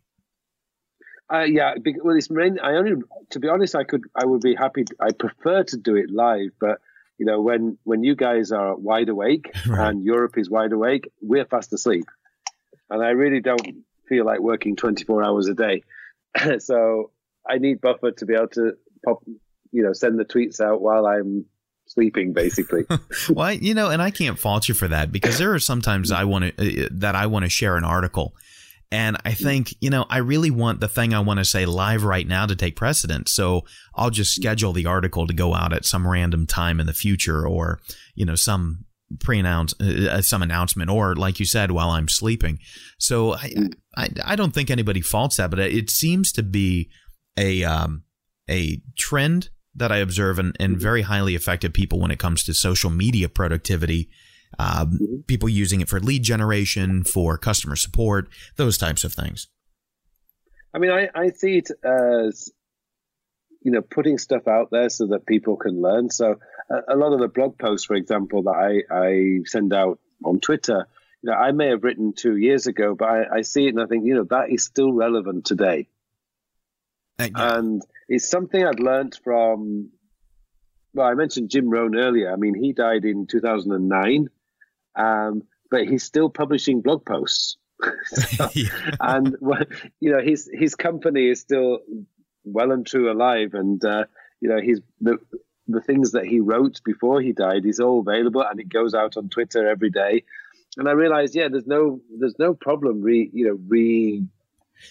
Uh, yeah. Well, it's mainly, I only, to be honest, I could, I would be happy. I prefer to do it live, but you know, when when you guys are wide awake right. and Europe is wide awake, we're fast asleep, and I really don't feel like working twenty-four hours a day. So I need Buffer to be able to pop, you know, send the tweets out while I'm sleeping, basically. Well, I, you know, and I can't fault you for that, because there are sometimes I want to uh, that I want to share an article, and I think, you know, I really want the thing I want to say live right now to take precedence. So I'll just schedule the article to go out at some random time in the future, or you know, some pre-announce uh, some announcement, or like you said, while I'm sleeping. So I, I I don't think anybody faults that, but it seems to be a um a trend that I observe in, in very highly effective people when it comes to social media productivity, um, people using it for lead generation, for customer support, those types of things. I mean, I, I see it as, you know, putting stuff out there so that people can learn. So a, a lot of the blog posts, for example, that I, I send out on Twitter, you know, I may have written two years ago, but I, I see it and I think, you know, that is still relevant today. And it's something I'd learned from, well, I mentioned Jim Rohn earlier. I mean, he died in two thousand nine, um, but he's still publishing blog posts. So, yeah. And, you know, his his company is still well and true alive. And, uh, you know, his, the, the things that he wrote before he died is all available, and it goes out on Twitter every day. And I realized, yeah, there's no there's no problem, re, you know, re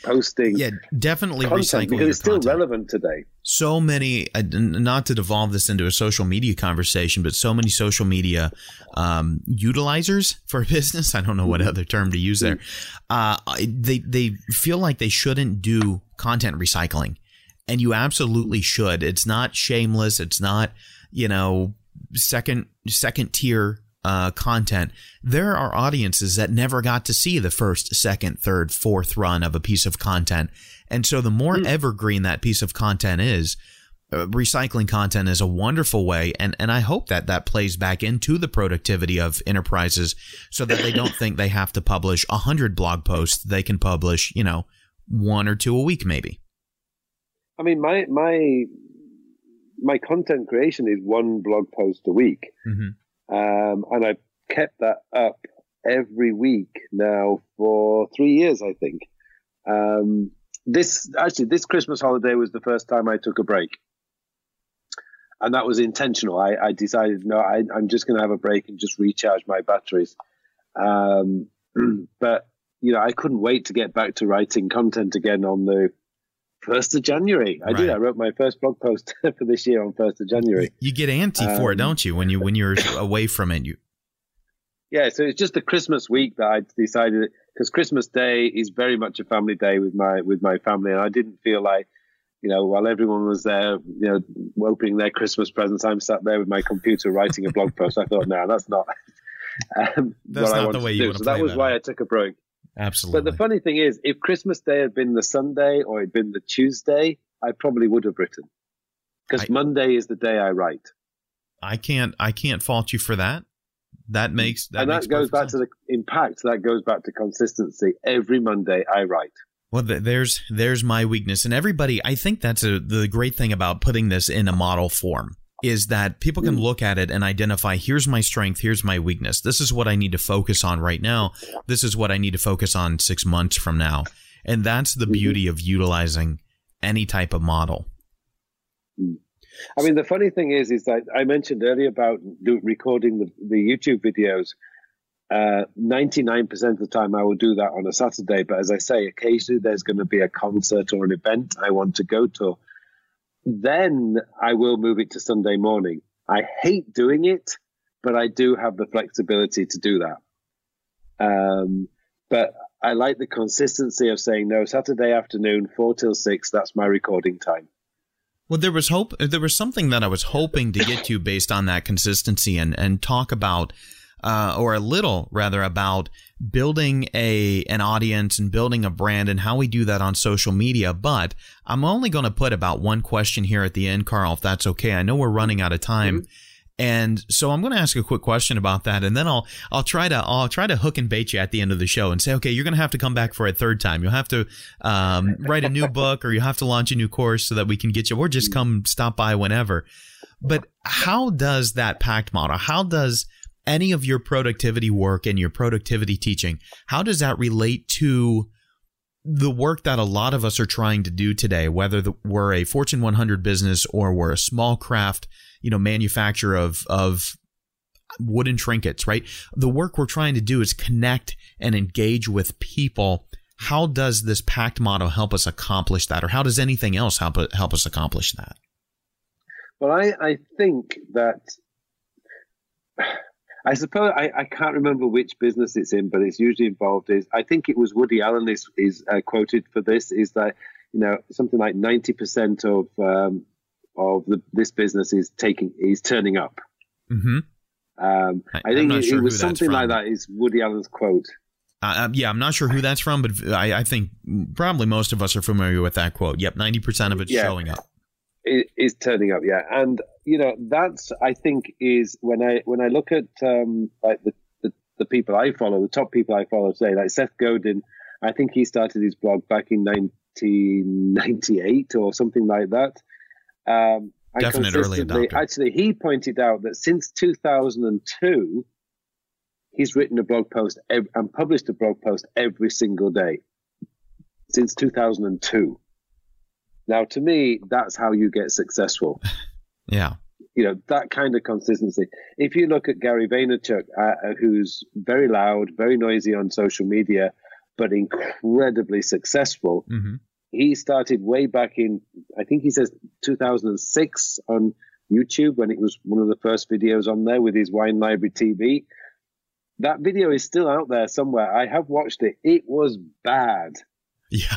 posting. Yeah, definitely recycling because it's still content. Relevant today. So many, uh, not to devolve this into a social media conversation, but so many social media um, utilizers for business. I don't know what other term to use there. Uh, they they feel like they shouldn't do content recycling, and you absolutely should. It's not shameless. It's not, you know, second second tier Uh, content. There are audiences that never got to see the first, second, third, fourth run of a piece of content. And so the more mm. evergreen that piece of content is, uh, recycling content is a wonderful way. And, and I hope that that plays back into the productivity of enterprises so that they don't think they have to publish a hundred blog posts. They can publish, you know, one or two a week, maybe. I mean, my, my, my content creation is one blog post a week. Mm-hmm. Um, and I kept that up every week now for three years, I think. Um, this actually, this Christmas holiday was the first time I took a break. And that was intentional. I, I decided, no, I, I'm just going to have a break and just recharge my batteries. Um, but, you know, I couldn't wait to get back to writing content again on the first of January. I right. did. I wrote my first blog post for this year on first of January. You get antsy um, for it, don't you, when, you, when you're away from it? You... Yeah, so it's just the Christmas week that I decided, because Christmas Day is very much a family day with my with my family, and I didn't feel like, you know, while everyone was there, you know, opening their Christmas presents, I'm sat there with my computer writing a blog post. I thought, no, that's not um, that's what not I wanted the way you to do. So that was that why out. I took a break. Absolutely. But the funny thing is, if Christmas Day had been the Sunday or it'd been the Tuesday, I probably would have written, because Monday is the day I write. I can't. I can't fault you for that. That makes that and that makes goes back sense. to the impact. That goes back to consistency. Every Monday I write. Well, there's there's my weakness, and everybody. I think that's a, the great thing about putting this in a model form is that people can look at it and identify, here's my strength, here's my weakness. This is what I need to focus on right now. This is what I need to focus on six months from now. And that's the beauty of utilizing any type of model. I mean, the funny thing is, is that I mentioned earlier about do, recording the, the YouTube videos. Uh, ninety-nine percent of the time I will do that on a Saturday. But as I say, occasionally there's going to be a concert or an event I want to go to. Then I will move it to Sunday morning. I hate doing it, but I do have the flexibility to do that. Um, but I like the consistency of saying, no, Saturday afternoon, four till six, that's my recording time. Well, there was hope. There was something that I was hoping to get to based on that consistency and, and talk about, uh, or a little rather about building a an audience and building a brand and how we do that on social media. But I'm only going to put about one question here at the end, Carl, if that's okay. I know we're running out of time. Mm-hmm. And so I'm going to ask a quick question about that, and then I'll I'll try to I'll try to hook and bait you at the end of the show and say, okay, you're going to have to come back for a third time. You'll have to um, write a new book, or you have to launch a new course so that we can get you, or just come stop by whenever. But how does that PACT model? How does any of your productivity work and your productivity teaching? How does that relate to the work that a lot of us are trying to do today, whether the, we're a Fortune one hundred business or we're a small craft, you know, manufacturer of, of wooden trinkets, right? The work we're trying to do is connect and engage with people. How does this PACT model help us accomplish that? Or how does anything else help, help us accomplish that? Well, I, I think that I suppose I, I can't remember which business it's in, but it's usually involved is I think it was Woody Allen is, is uh, quoted for this, is that, you know, something like ninety percent of um, of the, this business is taking is turning up. Mm-hmm. Um, I, I think it, sure it was something like that is Woody Allen's quote. Uh, uh, yeah, I'm not sure who that's from, but I, I think probably most of us are familiar with that quote. Yep, ninety percent of it's yeah. showing up. It is turning up, yeah, and you know that's I think is when I when I look at um, like the, the the people I follow, the top people I follow today, like Seth Godin. I think he started his blog back in nineteen ninety-eight or something like that. Um, and Definite early adopter. Actually, he pointed out that since two thousand two, he's written a blog post ev- and published a blog post every single day since two thousand two. Now, to me, that's how you get successful. Yeah. You know, that kind of consistency. If you look at Gary Vaynerchuk, uh, who's very loud, very noisy on social media, but incredibly successful, mm-hmm. he started way back in, I think he says two thousand six on YouTube, when it was one of the first videos on there with his Wine Library T V. That video is still out there somewhere. I have watched it. It was bad. Yeah.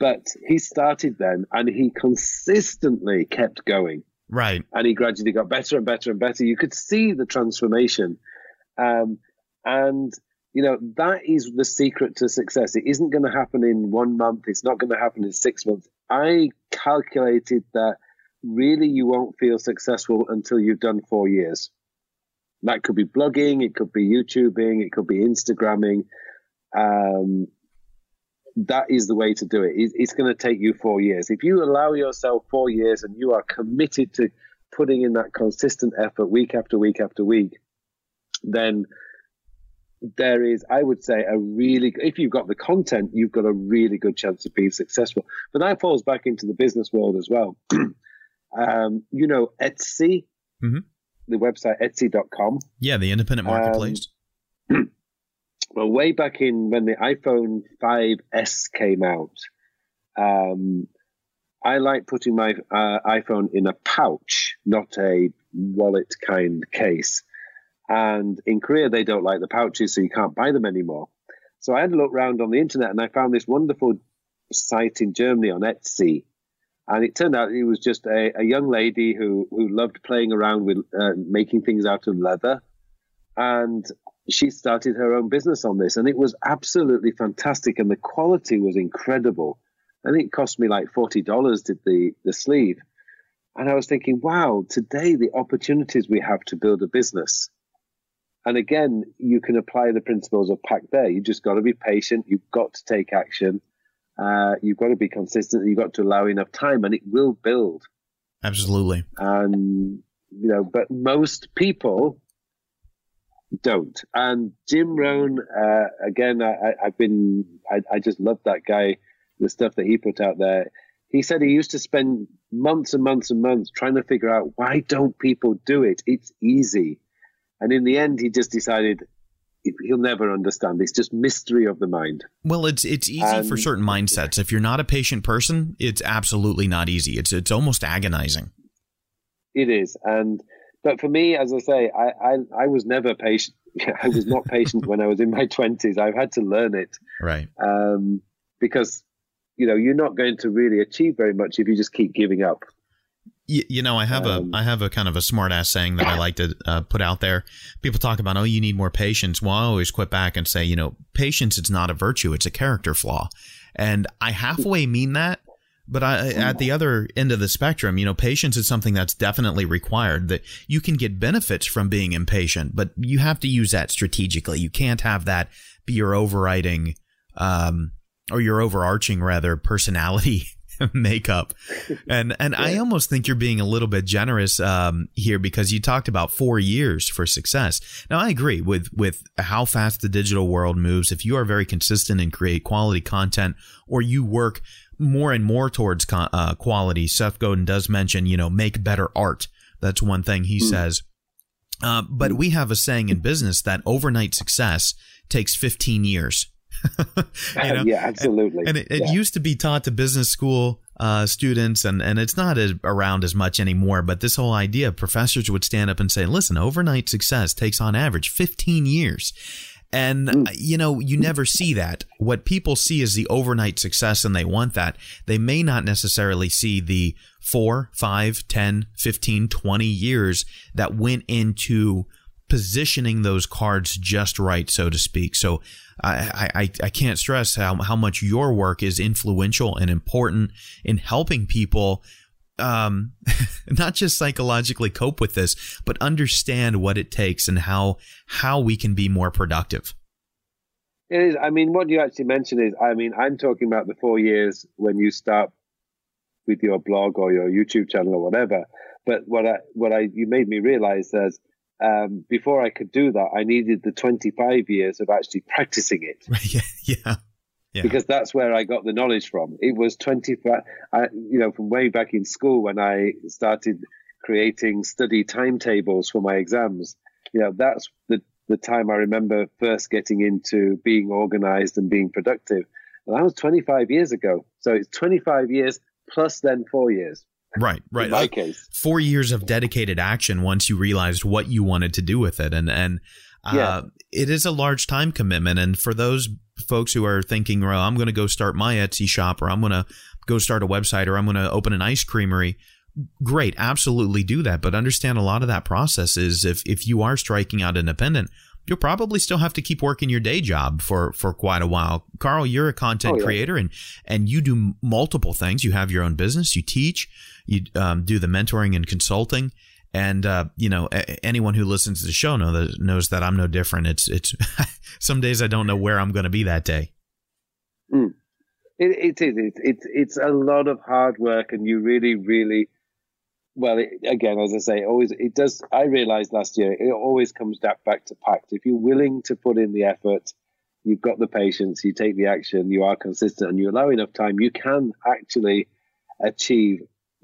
But he started then, and he consistently kept going. Right. And he gradually got better and better and better. You could see the transformation. Um, and, you know, that is the secret to success. It isn't going to happen in one month. It's not going to happen in six months. I calculated that really you won't feel successful until you've done four years. That could be blogging. It could be YouTubing. It could be Instagramming. Um That is the way to do it. It's going to take you four years. If you allow yourself four years and you are committed to putting in that consistent effort week after week after week, then there is, I would say, a really, if you've got the content, you've got a really good chance of being successful. But that falls back into the business world as well. um, you know, Etsy, mm-hmm. the website Etsy dot com. Yeah, the independent marketplace. Um, well, way back in when the iPhone five S came out, um, I like putting my uh, iPhone in a pouch, not a wallet kind case. And in Korea, they don't like the pouches, so you can't buy them anymore. So I had a look around on the internet, and I found this wonderful site in Germany on Etsy. And it turned out it was just a, a young lady who, who loved playing around with uh, making things out of leather. And she started her own business on this, and it was absolutely fantastic. And the quality was incredible. I think it cost me like forty dollars did the, the sleeve. And I was thinking, wow, today the opportunities we have to build a business. And again, you can apply the principles of PACT there. You just got to be patient. You've got to take action. Uh, you've got to be consistent. You've got to allow enough time, and it will build. Absolutely. And, you know, but most people don't. And Jim Rohn, uh, again, I, I've been, I, I just love that guy, the stuff that he put out there. He said he used to spend months and months and months trying to figure out, why don't people do it? It's easy. And in the end, he just decided he'll never understand. It's just mystery of the mind. Well, it's it's easy um, for certain mindsets. If you're not a patient person, it's absolutely not easy. It's it's almost agonizing. It is. And but for me, as I say, I, I, I was never patient. I was not patient when I was in my twenties. I've had to learn it. Right. Um, because, you know, you're not going to really achieve very much if you just keep giving up. You know, I have a I have a kind of a smart-ass saying that I like to uh, put out there. People talk about, oh, you need more patience. Well, I always quit back and say, you know, patience is not a virtue. It's a character flaw. And I halfway mean that. But I, at the other end of the spectrum, you know, patience is something that's definitely required, that you can get benefits from being impatient. But you have to use that strategically. You can't have that be your overriding um, or your overarching, rather, personality makeup. And and I almost think you're being a little bit generous um, here, because you talked about four years for success. Now, I agree with with how fast the digital world moves. If you are very consistent and create quality content, or you work more and more towards con- uh, quality. Seth Godin does mention, you know, make better art. That's one thing he mm. says. Uh, but we have a saying in business that overnight success takes fifteen years. You know? Yeah, absolutely. And it, it yeah. used to be taught to business school uh, students, and, and it's not as, around as much anymore. But this whole idea, professors would stand up and say, listen, overnight success takes on average fifteen years. And, mm. you know, you never see that. What people see is the overnight success, and they want that. They may not necessarily see the four, five, ten, fifteen, twenty years that went into positioning those cards just right, so to speak. So I, I, I can't stress how, how much your work is influential and important in helping people um, not just psychologically cope with this, but understand what it takes and how how we can be more productive. It is. I mean, what you actually mentioned is, I mean, I'm talking about the four years when you start with your blog or your YouTube channel or whatever. But what I what I you made me realize is, Um, before I could do that, I needed the twenty-five years of actually practicing it. yeah, yeah, yeah. Because that's where I got the knowledge from. It was twenty-five, I, you know, from way back in school when I started creating study timetables for my exams. You know, that's the, the time I remember first getting into being organized and being productive. And that was twenty-five years ago. So it's twenty-five years plus then four years. Right, right. In my case. Four years of dedicated action once you realized what you wanted to do with it. And and uh, yeah. it is a large time commitment. And for those folks who are thinking, well, I'm going to go start my Etsy shop, or I'm going to go start a website, or I'm going to open an ice creamery, great, absolutely do that. But understand a lot of that process is, if, if you are striking out independent, you'll probably still have to keep working your day job for, for quite a while. Carl, you're a content oh, yeah. creator, and, and you do multiple things. You have your own business. You teach. You um, do the mentoring and consulting. And, uh, you know, a- anyone who listens to the show know that, knows that I'm no different. It's it's some days I don't know where I'm going to be that day. Mm. It, it is. It, it, it's a lot of hard work, and you really, really Well, it, again, as I say, always it does. I realized last year it always comes back to PACT. If you're willing to put in the effort, you've got the patience, you take the action, you are consistent, and you allow enough time, you can actually achieve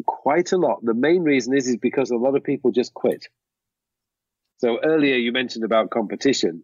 quite a lot. The main reason is is because a lot of people just quit. So earlier you mentioned about competition.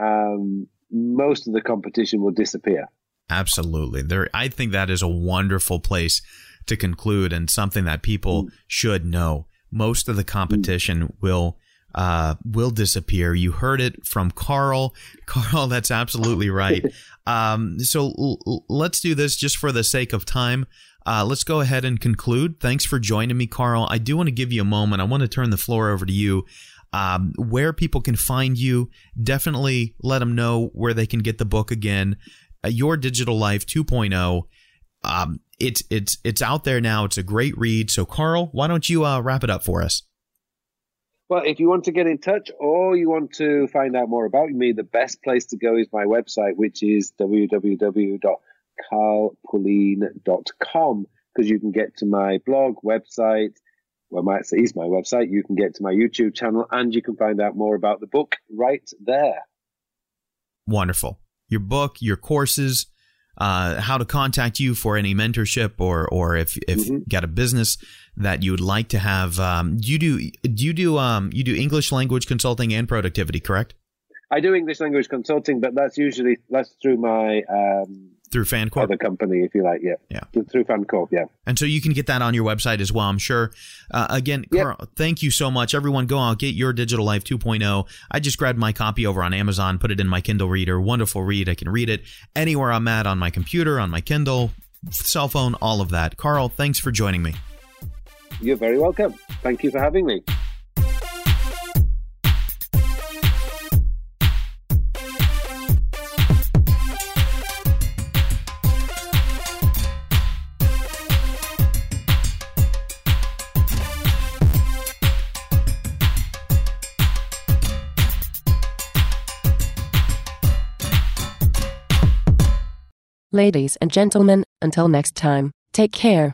Um, most of the competition will disappear. Absolutely. There, I think that is a wonderful place to conclude, and something that people mm. should know. Most of the competition mm. will uh, will disappear. You heard it from Carl. Carl, that's absolutely right. um, so l- l- let's do this just for the sake of time. Uh, let's go ahead and conclude. Thanks for joining me, Carl. I do want to give you a moment. I want to turn the floor over to you. Um, where people can find you, definitely let them know where they can get the book again. Uh, Your Digital Life two point oh. Um, it's it's it's out there now. It's a great read. So, Carl, why don't you uh, wrap it up for us? Well, if you want to get in touch or you want to find out more about me, the best place to go is my website, which is w w w dot carl pullein dot com, because you can get to my blog, website, well, my, it is my website. You can get to my YouTube channel, and you can find out more about the book right there. Wonderful. Your book, your courses, uh, how to contact you for any mentorship, or or if if mm-hmm. you got a business that you would like to have. Um, you do do you do um you do English language consulting and productivity, correct? I do English language consulting, but that's usually that's through my um. Through FanCorp? Other company, if you like, yeah. yeah. Through FanCorp, yeah. And so you can get that on your website as well, I'm sure. Uh, again, yep. Carl, thank you so much. Everyone, go out, get Your Digital Life two point oh. I just grabbed my copy over on Amazon, put it in my Kindle reader. Wonderful read. I can read it anywhere I'm at, on my computer, on my Kindle, cell phone, all of that. Carl, thanks for joining me. You're very welcome. Thank you for having me. Ladies and gentlemen, until next time, take care.